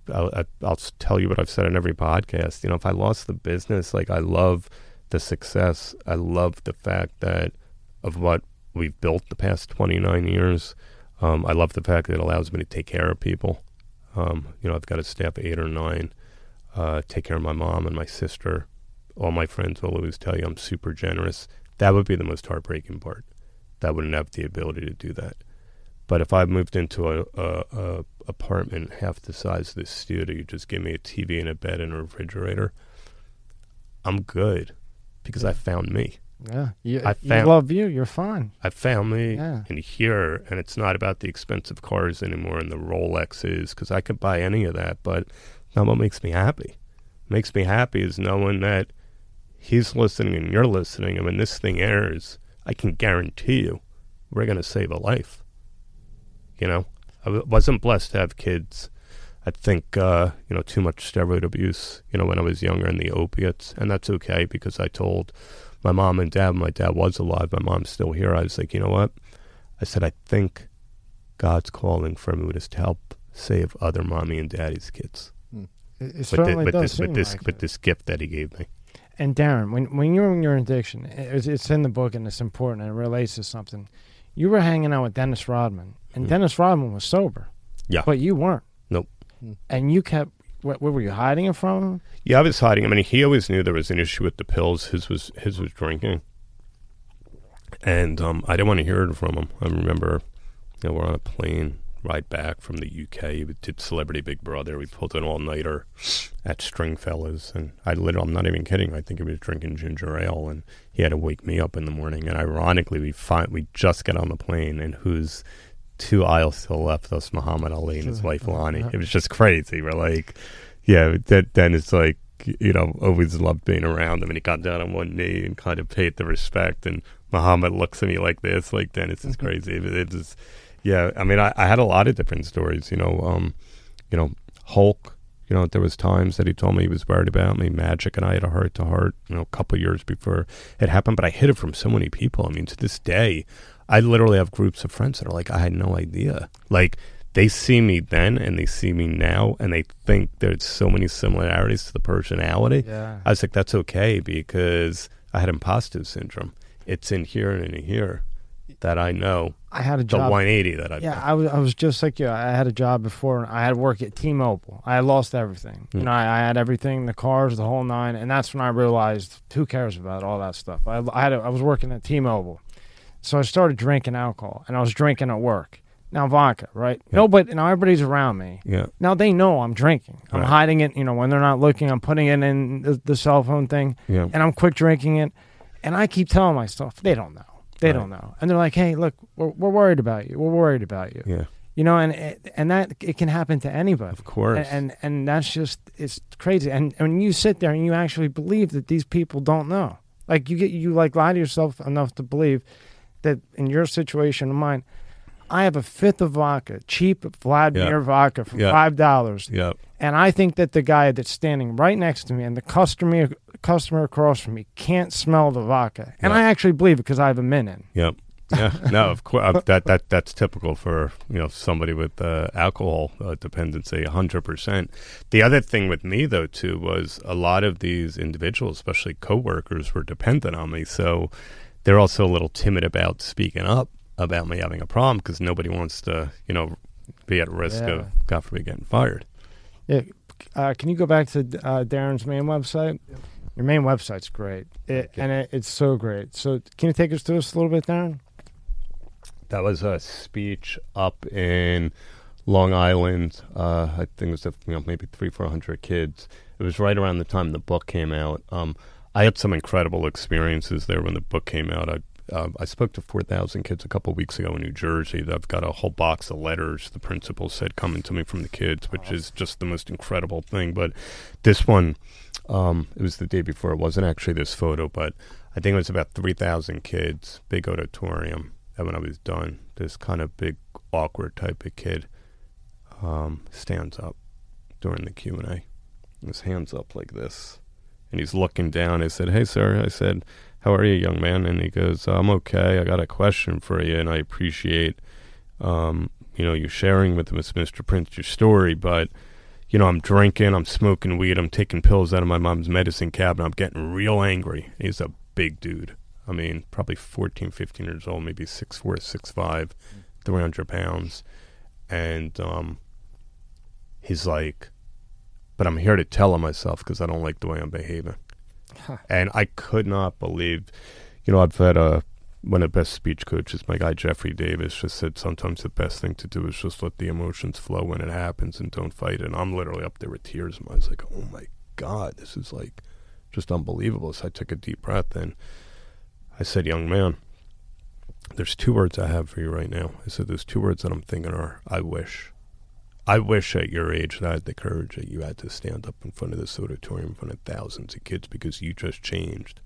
I'll tell you what I've said on every podcast. You know, if I lost the business, like, I love the success. I love the fact that of what we've built the past 29 years. I love the fact that it allows me to take care of people. You know, I've got a staff of 8 or 9, take care of my mom and my sister. All my friends will always tell you I'm super generous. That would be the most heartbreaking part. That wouldn't have the ability to do that. But if I moved into a apartment half the size of this studio, you just give me a TV and a bed and a refrigerator, I'm good, because I found me. Yeah, I love you. You're fine. I found me in here, and it's not about the expensive cars anymore and the Rolexes, because I could buy any of that, but not what makes me happy. What makes me happy is knowing that he's listening and you're listening, and when this thing airs, I can guarantee you we're going to save a life. You know? I wasn't blessed to have kids. I think, you know, too much steroid abuse, you know, when I was younger, and the opiates. And that's okay, because I told my mom and dad, my dad was alive, my mom's still here. I was like, you know what? I said, I think God's calling for me is to help save other mommy and daddy's kids. It certainly does seem like it. With this gift that he gave me. And Darren, when you were in your addiction, it's in the book and it's important and it relates to something. You were hanging out with Dennis Rodman, And Dennis Rodman was sober. Yeah. But you weren't. Nope. And you kept, what were you hiding it from him? Yeah, I was hiding. I mean, he always knew there was an issue with the pills. His was drinking. And I didn't want to hear it from him. I remember, you know, we're on a plane ride back from the UK. We did Celebrity Big Brother. We pulled an all-nighter at Stringfellas. And I literally, I'm not even kidding, I think he was drinking ginger ale. And he had to wake me up in the morning. And ironically, we just got on the plane. And who's two aisles still left us? Muhammad Ali and his wife Lonnie. It was just crazy. We're like, yeah, then it's like, you know, always loved being around him. And he got down on one knee and kind of paid the respect. And Muhammad looks at me like this, like, Dennis is crazy. It was, yeah, I mean, I had a lot of different stories, you know, Hulk, you know, there was times that he told me he was worried about me. Magic and I had a heart-to-heart, you know, a couple of years before it happened, but I hid it from so many people. I mean, to this day, I literally have groups of friends that are like, I had no idea. Like, they see me then and they see me now, and they think there's so many similarities to the personality. Yeah. I was like, that's okay, because I had imposter syndrome. It's in here and in here that I know. I had a job. The 180 that I've done. I was just like you. I had a job before. And I had work at T-Mobile. I had lost everything. You know, I had everything, the cars, the whole nine. And that's when I realized, who cares about all that stuff? I was working at T-Mobile. So I started drinking alcohol, and I was drinking at work. Now, vodka, right? Yeah. Nobody, now everybody's around me. Yeah. Now they know I'm drinking. I'm hiding it. You know, when they're not looking, I'm putting it in the cell phone thing, and I'm quick drinking it. And I keep telling myself, they don't know. They don't know. And they're like, hey, look, we're worried about you. We're worried about you. Yeah. You know, and that, it can happen to anybody. Of course. And that's just, it's crazy. And when you sit there and you actually believe that these people don't know, like you lie to yourself enough to believe that in your situation and mine, I have a fifth of vodka, cheap Vladimir vodka for $5. Yeah. And I think that the guy that's standing right next to me and the customer across from me can't smell the vodka. And I actually believe it because I have a min in. Yep. Yeah. No, of course. That's typical for, you know, somebody with alcohol dependency, 100%. The other thing with me, though, too, was a lot of these individuals, especially coworkers, were dependent on me. So they're also a little timid about speaking up about me having a problem, because nobody wants to, you know, be at risk of, God forbid, getting fired. Yeah. Can you go back to Darren's main website? Yeah. Your main website's great. It's so great. So can you take us through this a little bit, Darren? That was a speech up in Long Island. I think it was maybe 300-400 kids. It was right around the time the book came out. I had some incredible experiences there when the book came out. I spoke to 4,000 kids a couple of weeks ago in New Jersey. I've got a whole box of letters the principal said coming to me from the kids, which is just the most incredible thing. But this one, it was the day before. It wasn't actually this photo, but I think it was about 3,000 kids, big auditorium. And when I was done, this kind of big, awkward type of kid stands up during the Q&A. His hand's up like this. And he's looking down. I said, hey, sir. I said, how are you, young man? And he goes, I'm okay. I got a question for you, and I appreciate, you know, you sharing with us, Mr. Prince, your story. But, you know, I'm drinking, I'm smoking weed, I'm taking pills out of my mom's medicine cabinet. I'm getting real angry. He's a big dude. I mean, probably 14, 15 years old, maybe 6'4", 6'5", 300 pounds. And he's like, but I'm here to tell on myself because I don't like the way I'm behaving. And I could not believe, you know, I've had one of the best speech coaches, my guy Jeffrey Davis, just said sometimes the best thing to do is just let the emotions flow when it happens and don't fight it. And I'm literally up there with tears. And I was like, oh my God, this is like just unbelievable. So I took a deep breath and I said, young man, there's two words I have for you right now. I said, there's two words that I'm thinking are, I wish. I wish at your age that I had the courage that you had to stand up in front of this auditorium in front of thousands of kids, because you just changed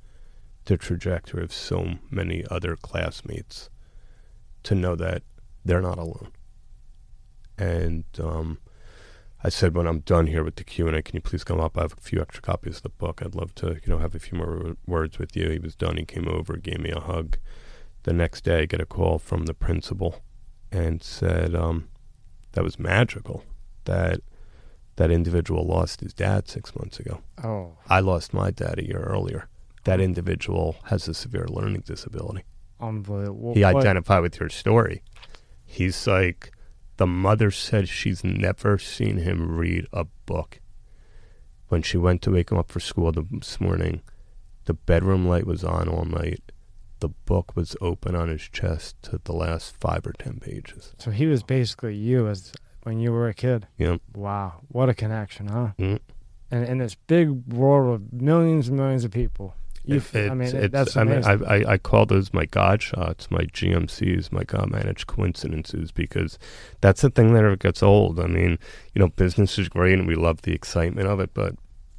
the trajectory of so many other classmates to know that they're not alone. And I said, when I'm done here with the Q&A, can you please come up? I have a few extra copies of the book. I'd love to, you know, have a few more words with you. He was done. He came over, gave me a hug. The next day I get a call from the principal and said, that was magical, that individual lost his dad 6 months ago. Oh. I lost my dad a year earlier. That individual has a severe learning disability. Unbelievable. He identified with your story. He's like, the mother said she's never seen him read a book. When she went to wake him up for school this morning, the bedroom light was on all night. The book was open on his chest to the last 5 or 10 pages. So he was basically you as when you were a kid. Yep. Wow. What a connection, huh? Mm-hmm. And in this big world of millions and millions of people. That's amazing. I mean, I call those my God shots, my GMCs, my God-managed coincidences, because that's the thing that never gets old. I mean, you know, business is great and we love the excitement of it, but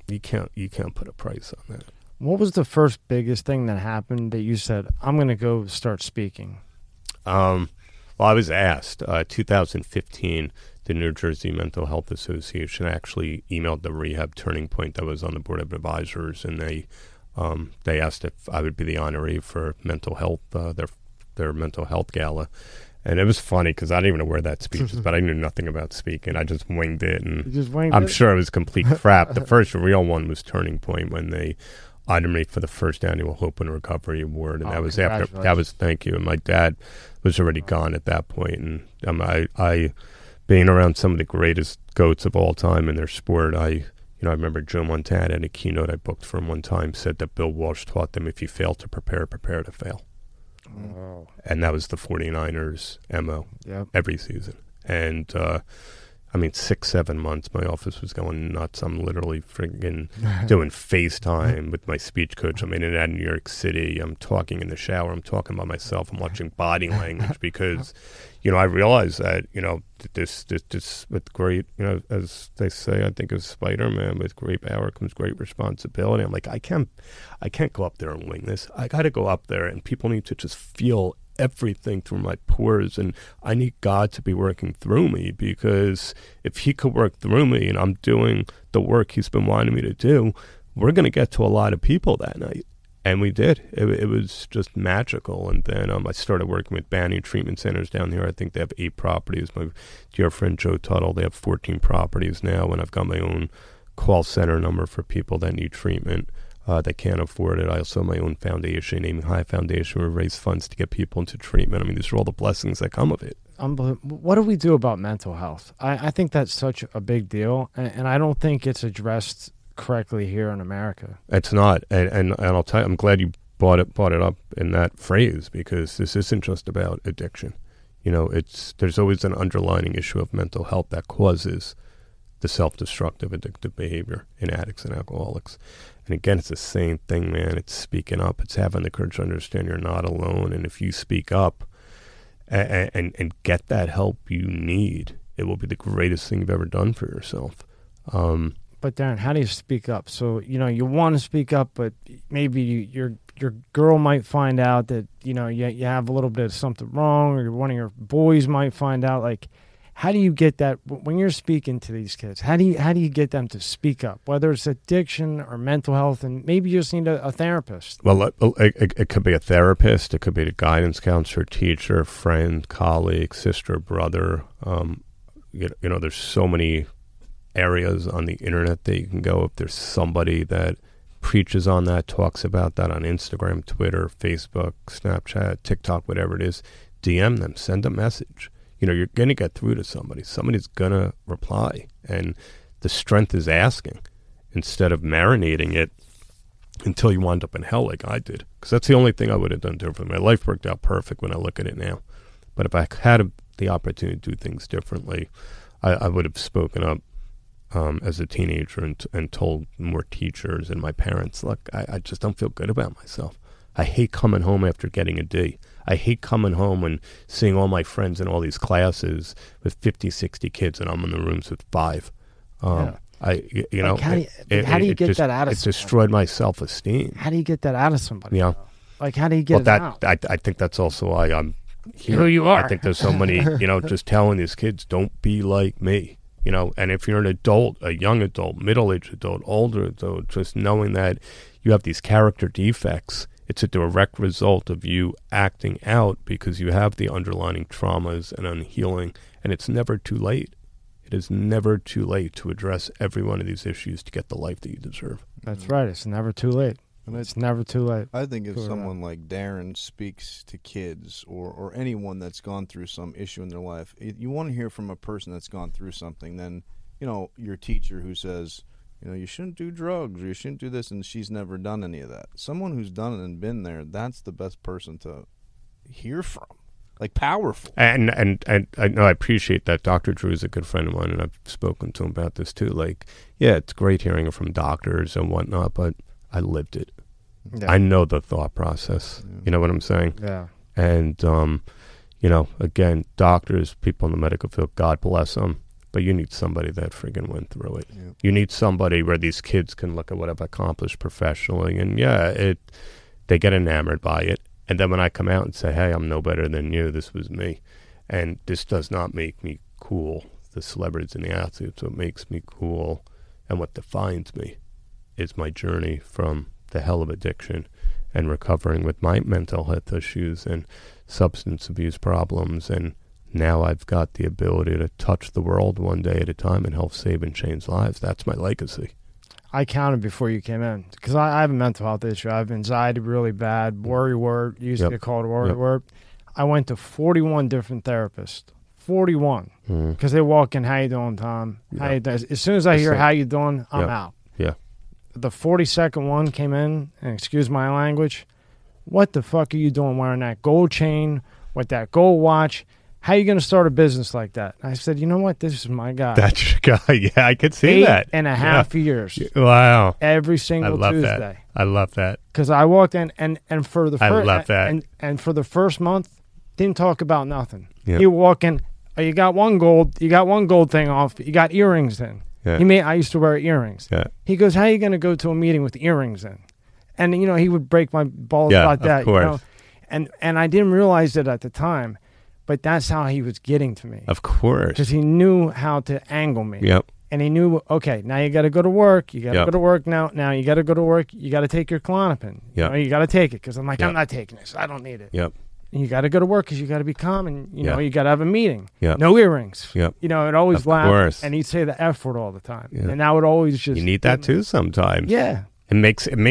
you can't put a price on that. What was the first biggest thing that happened that you said, I'm going to go start speaking? Well, I was asked. 2015, the New Jersey Mental Health Association actually emailed the rehab Turning Point that was on the board of advisors, and they asked if I would be the honoree for mental health, their mental health gala. And it was funny because I didn't even know where that speech is, but I knew nothing about speaking. I just winged it, and I'm sure it was complete crap. The first real one was Turning Point when they honored me for the first annual Hope and Recovery Award, and thank you. And my dad was already gone at that point, and I being around some of the greatest goats of all time in their sport, I remember Joe Montana in a keynote I booked for him one time said that Bill Walsh taught them, if you fail to prepare, prepare to fail. Oh. And that was the 49ers MO every season. And 6-7 months, my office was going nuts. I'm literally freaking doing FaceTime with my speech coach. I'm in and out of New York City. I'm talking in the shower. I'm talking by myself. I'm watching body language because, I realized that, this with great, as they say, I think of Spider-Man, with great power comes great responsibility. I'm like, I can't go up there and wing this. I got to go up there, and people need to just feel everything through my pores, and I need God to be working through me, because if he could work through me and I'm doing the work he's been wanting me to do, we're going to get to a lot of people that night. And we did. It was just magical. And then I started working with Banning Treatment Centers down here. I think they have 8 properties. My dear friend Joe Tuttle, they have 14 properties now, and I've got my own call center number for people that need treatment. They can't afford it. I also have my own foundation, Aiming High Foundation, where we raise funds to get people into treatment. I mean, these are all the blessings that come of it. Unbelievable. What do we do about mental health? I think that's such a big deal, and I don't think it's addressed correctly here in America. It's not, and I'll tell you, I'm glad you brought it up in that phrase, because this isn't just about addiction. There's always an underlying issue of mental health that causes the self-destructive addictive behavior in addicts and alcoholics. And again, it's the same thing, man. It's speaking up. It's having the courage to understand you're not alone. And if you speak up and get that help you need, it will be the greatest thing you've ever done for yourself. But Darren, how do you speak up? So, you want to speak up, but maybe your girl might find out that, you have a little bit of something wrong, or one of your boys might find out, like, how do you get that when you're speaking to these kids? How do you get them to speak up, whether it's addiction or mental health? And maybe you just need a therapist. Well, it could be a therapist. It could be a guidance counselor, teacher, friend, colleague, sister, brother. There's so many areas on the internet that you can go. If there's somebody that preaches on that, talks about that on Instagram, Twitter, Facebook, Snapchat, TikTok, whatever it is, DM them, send a message. You're going to get through to somebody. Somebody's going to reply. And the strength is asking instead of marinating it until you wind up in hell like I did. Because that's the only thing I would have done differently. My life worked out perfect when I look at it now. But if I had the opportunity to do things differently, I would have spoken up as a teenager and told more teachers and my parents, look, I just don't feel good about myself. I hate coming home after getting a D. I hate coming home and seeing all my friends in all these classes with 50, 60 kids, and I'm in the rooms with 5. How do you get that out of somebody? It destroyed my self-esteem. How do you get that out of somebody? Yeah. Like, how do you get it out? I think that's also why I'm here. Who you are. I think there's so many, just telling these kids, don't be like me. And if you're an adult, a young adult, middle-aged adult, older adult, just knowing that you have these character defects, it's a direct result of you acting out because you have the underlying traumas and unhealing, and it's never too late. It is never too late to address every one of these issues to get the life that you deserve. That's right. It's never too late. And it's never too late. I think if someone like Darren speaks to kids or anyone that's gone through some issue in their life, you want to hear from a person that's gone through something than, you know, your teacher who says, you know, you shouldn't do drugs or you shouldn't do this, and she's never done any of that. Someone who's done it and been there, that's the best person to hear from. Like, powerful. And I know, I appreciate that. Dr. Drew is a good friend of mine, and I've spoken to him about this too. Like, yeah, it's great hearing it from doctors and whatnot, but I lived it. Yeah. I know the thought process. Yeah. You know what I'm saying? Yeah. And, you know, again, doctors, people in the medical field, God bless them. But you need somebody that friggin' went through it. Yeah. You need somebody where these kids can look at what I've accomplished professionally. And, yeah, they get enamored by it. And then when I come out and say, hey, I'm no better than you, this was me. And this does not make me cool. The celebrities and the athletes, what makes me cool and what defines me is my journey from the hell of addiction and recovering with my mental health issues and substance abuse problems. And now I've got the ability to touch the world one day at a time and help save and change lives. That's my legacy. I counted before you came in because I have a mental health issue. I have anxiety really bad, worry wart, used to be called worry wart. I went to 41 different therapists. 41. Because they walk in, how you doing, Tom? How you doing? As soon as I hear how you doing, I'm out. The 42nd one came in, and excuse my language, what the fuck are you doing wearing that gold chain with that gold watch? How are you going to start a business like that? And I said, you know what? This is my guy. That's your guy. Yeah, I could see that. 8.5 years. Wow. Every single Tuesday. That. I love that. Because I walked in, and for the first, I love that. And for the first month, didn't talk about nothing. Yep. You walk in, you got one gold thing off, you got earrings in. Yeah. I used to wear earrings. Yeah. He goes, how are you going to go to a meeting with earrings in? And, you know, he would break my balls about that. Of course. You know? And I didn't realize it at the time, but that's how he was getting to me. Of course. Because he knew how to angle me. Yep. And he knew, okay, now you got to go to work. You got to go to work now. Now you got to go to work. You got to take your Klonopin. Yep. You got to take it because I'm like, I'm not taking this. I don't need it. Yep. And you got to go to work because you got to be calm and, you know, you got to have a meeting. Yep. No earrings. Yep. You know, it always laughed. And he'd say the F word all the time. Yep. And I would always just... You need that too sometimes. Yeah. It makes him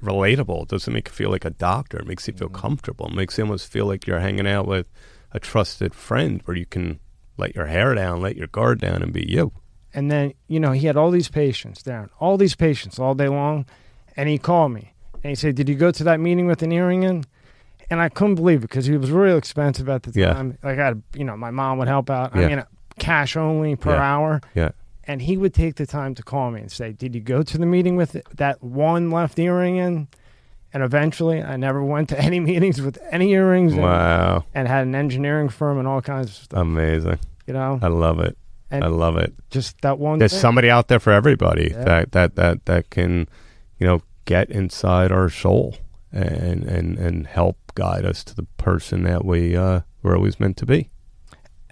relatable. It doesn't make you feel like a doctor. It makes you feel comfortable. It makes you almost feel like you're hanging out with a trusted friend where you can let your hair down, let your guard down and be you. And then, you know, he had all these patients down, all these patients all day long. And he called me and he said, did you go to that meeting with an earring in? And I couldn't believe it because he was real expensive at the time. Like, I had, you know, my mom would help out. I mean, cash only per hour. Yeah. And he would take the time to call me and say, did you go to the meeting with that one left earring in? And eventually, I never went to any meetings with any earrings in. Wow. And had an engineering firm and all kinds of stuff. Amazing. You know? I love it. And I love it. Just that one There's somebody out there for everybody that can, you know, get inside our soul and help guide us to the person that we were always meant to be.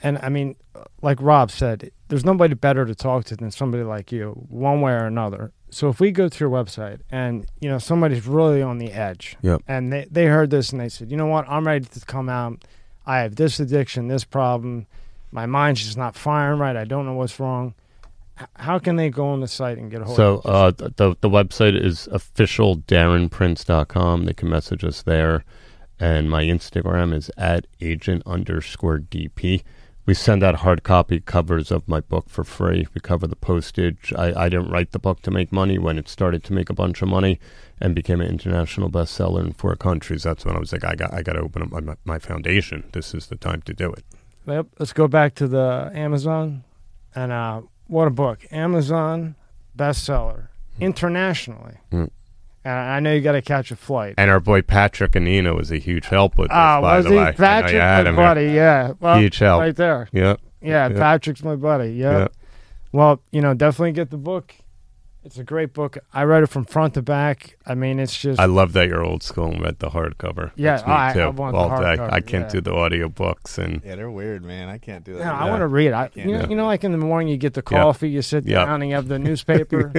And I mean, like Rob said, there's nobody better to talk to than somebody like you, one way or another. So if we go to your website and, you know, somebody's really on the edge and they heard this and they said, you know what, I'm ready to come out. I have this addiction, this problem. My mind's just not firing right. I don't know what's wrong. How can they go on the site and get a hold of us? So the website is officialdarrenprince.com. They can message us there. And my Instagram is @agent_DP. We send out hard copy covers of my book for free. We cover the postage. I didn't write the book to make money. When it started to make a bunch of money and became an international bestseller in 4 countries, that's when I was like, I got to open up my foundation. This is the time to do it. Yep. Let's go back to the Amazon. And what a book. Amazon bestseller internationally. Mm. And I know you got to catch a flight. And our boy Patrick Anino was a huge help with this, by the way. Oh, was he? Patrick, my buddy, yeah. Well, huge help. Right there. Yep. Yeah, yep. Patrick's my buddy, yep. Well, you know, definitely get the book. It's a great book. I read it from front to back. I mean, it's just... I love that you're old school and read the hardcover. Yeah, I want all the hardcover. I can't do the audiobooks. Yeah, they're weird, man. I can't do that. No, I want to read. You know, like in the morning you get the coffee, you sit down and you have the newspaper,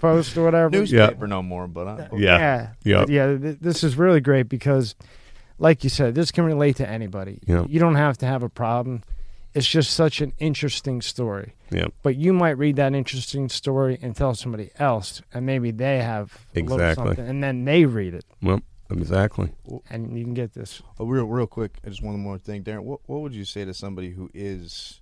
Post or whatever. Newspaper no more, but... This is really great because, like you said, this can relate to anybody. You don't have to have a problem. It's just such an interesting story. Yeah. But you might read that interesting story and tell somebody else, and maybe they have exactly something, and then they read it. Well, exactly. And you can get this. Oh, real quick, just one more thing, Darren. What would you say to somebody who is,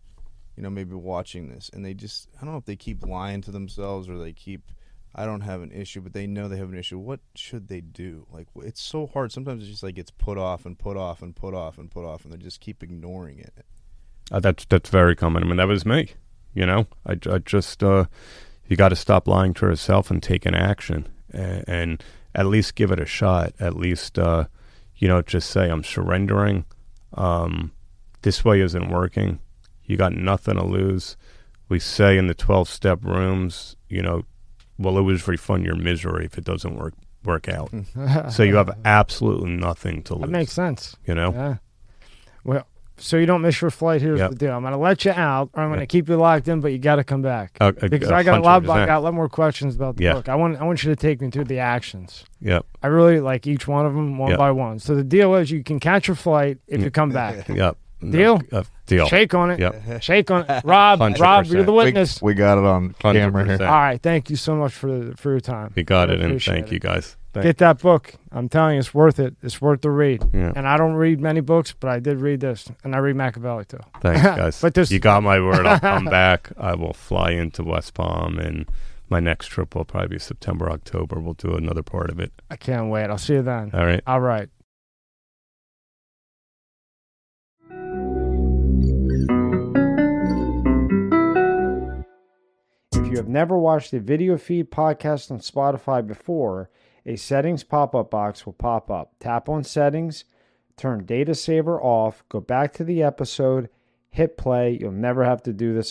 you know, maybe watching this, and they just, I don't know if they keep lying to themselves or they keep, I don't have an issue, but they know they have an issue. What should they do? Like, it's so hard. Sometimes it's just like it's put off and put off and put off and put off, and they just keep ignoring it. That's very common. I mean, that was me. You know, I just, you got to stop lying to yourself and take an action and at least give it a shot. At least, you know, just say, I'm surrendering. This way isn't working. You got nothing to lose. We say in the 12-step rooms, you know, we'll always refund your misery if it doesn't work out. So you have absolutely nothing to lose. That makes sense. You know? Yeah. Well, so you don't miss your flight, here's the deal. I'm going to let you out, or I'm going to keep you locked in, but you got to come back. Because I got a lot a lot more questions about the book. I want you to take me through the actions. Yep. I really like each one of them one by one. So the deal is you can catch your flight if you come back. Deal? Deal. Shake on it. Shake on it. Rob, 100%. Rob, you're the witness. We got it on camera here. All right. Thank you so much for your time. We got it, and thank you guys. Get that book. I'm telling you, it's worth it. It's worth the read. Yeah. And I don't read many books, but I did read this, and I read Machiavelli too. Thanks, guys. But this, you got my word. I'll come back. I will fly into West Palm, and my next trip will probably be September, October. We'll do another part of it. I can't wait. I'll see you then. All right. All right. If you have never watched a video feed podcast on Spotify before, a settings pop-up box will pop up. Tap on settings, turn data saver off, go back to the episode, hit play. You'll never have to do this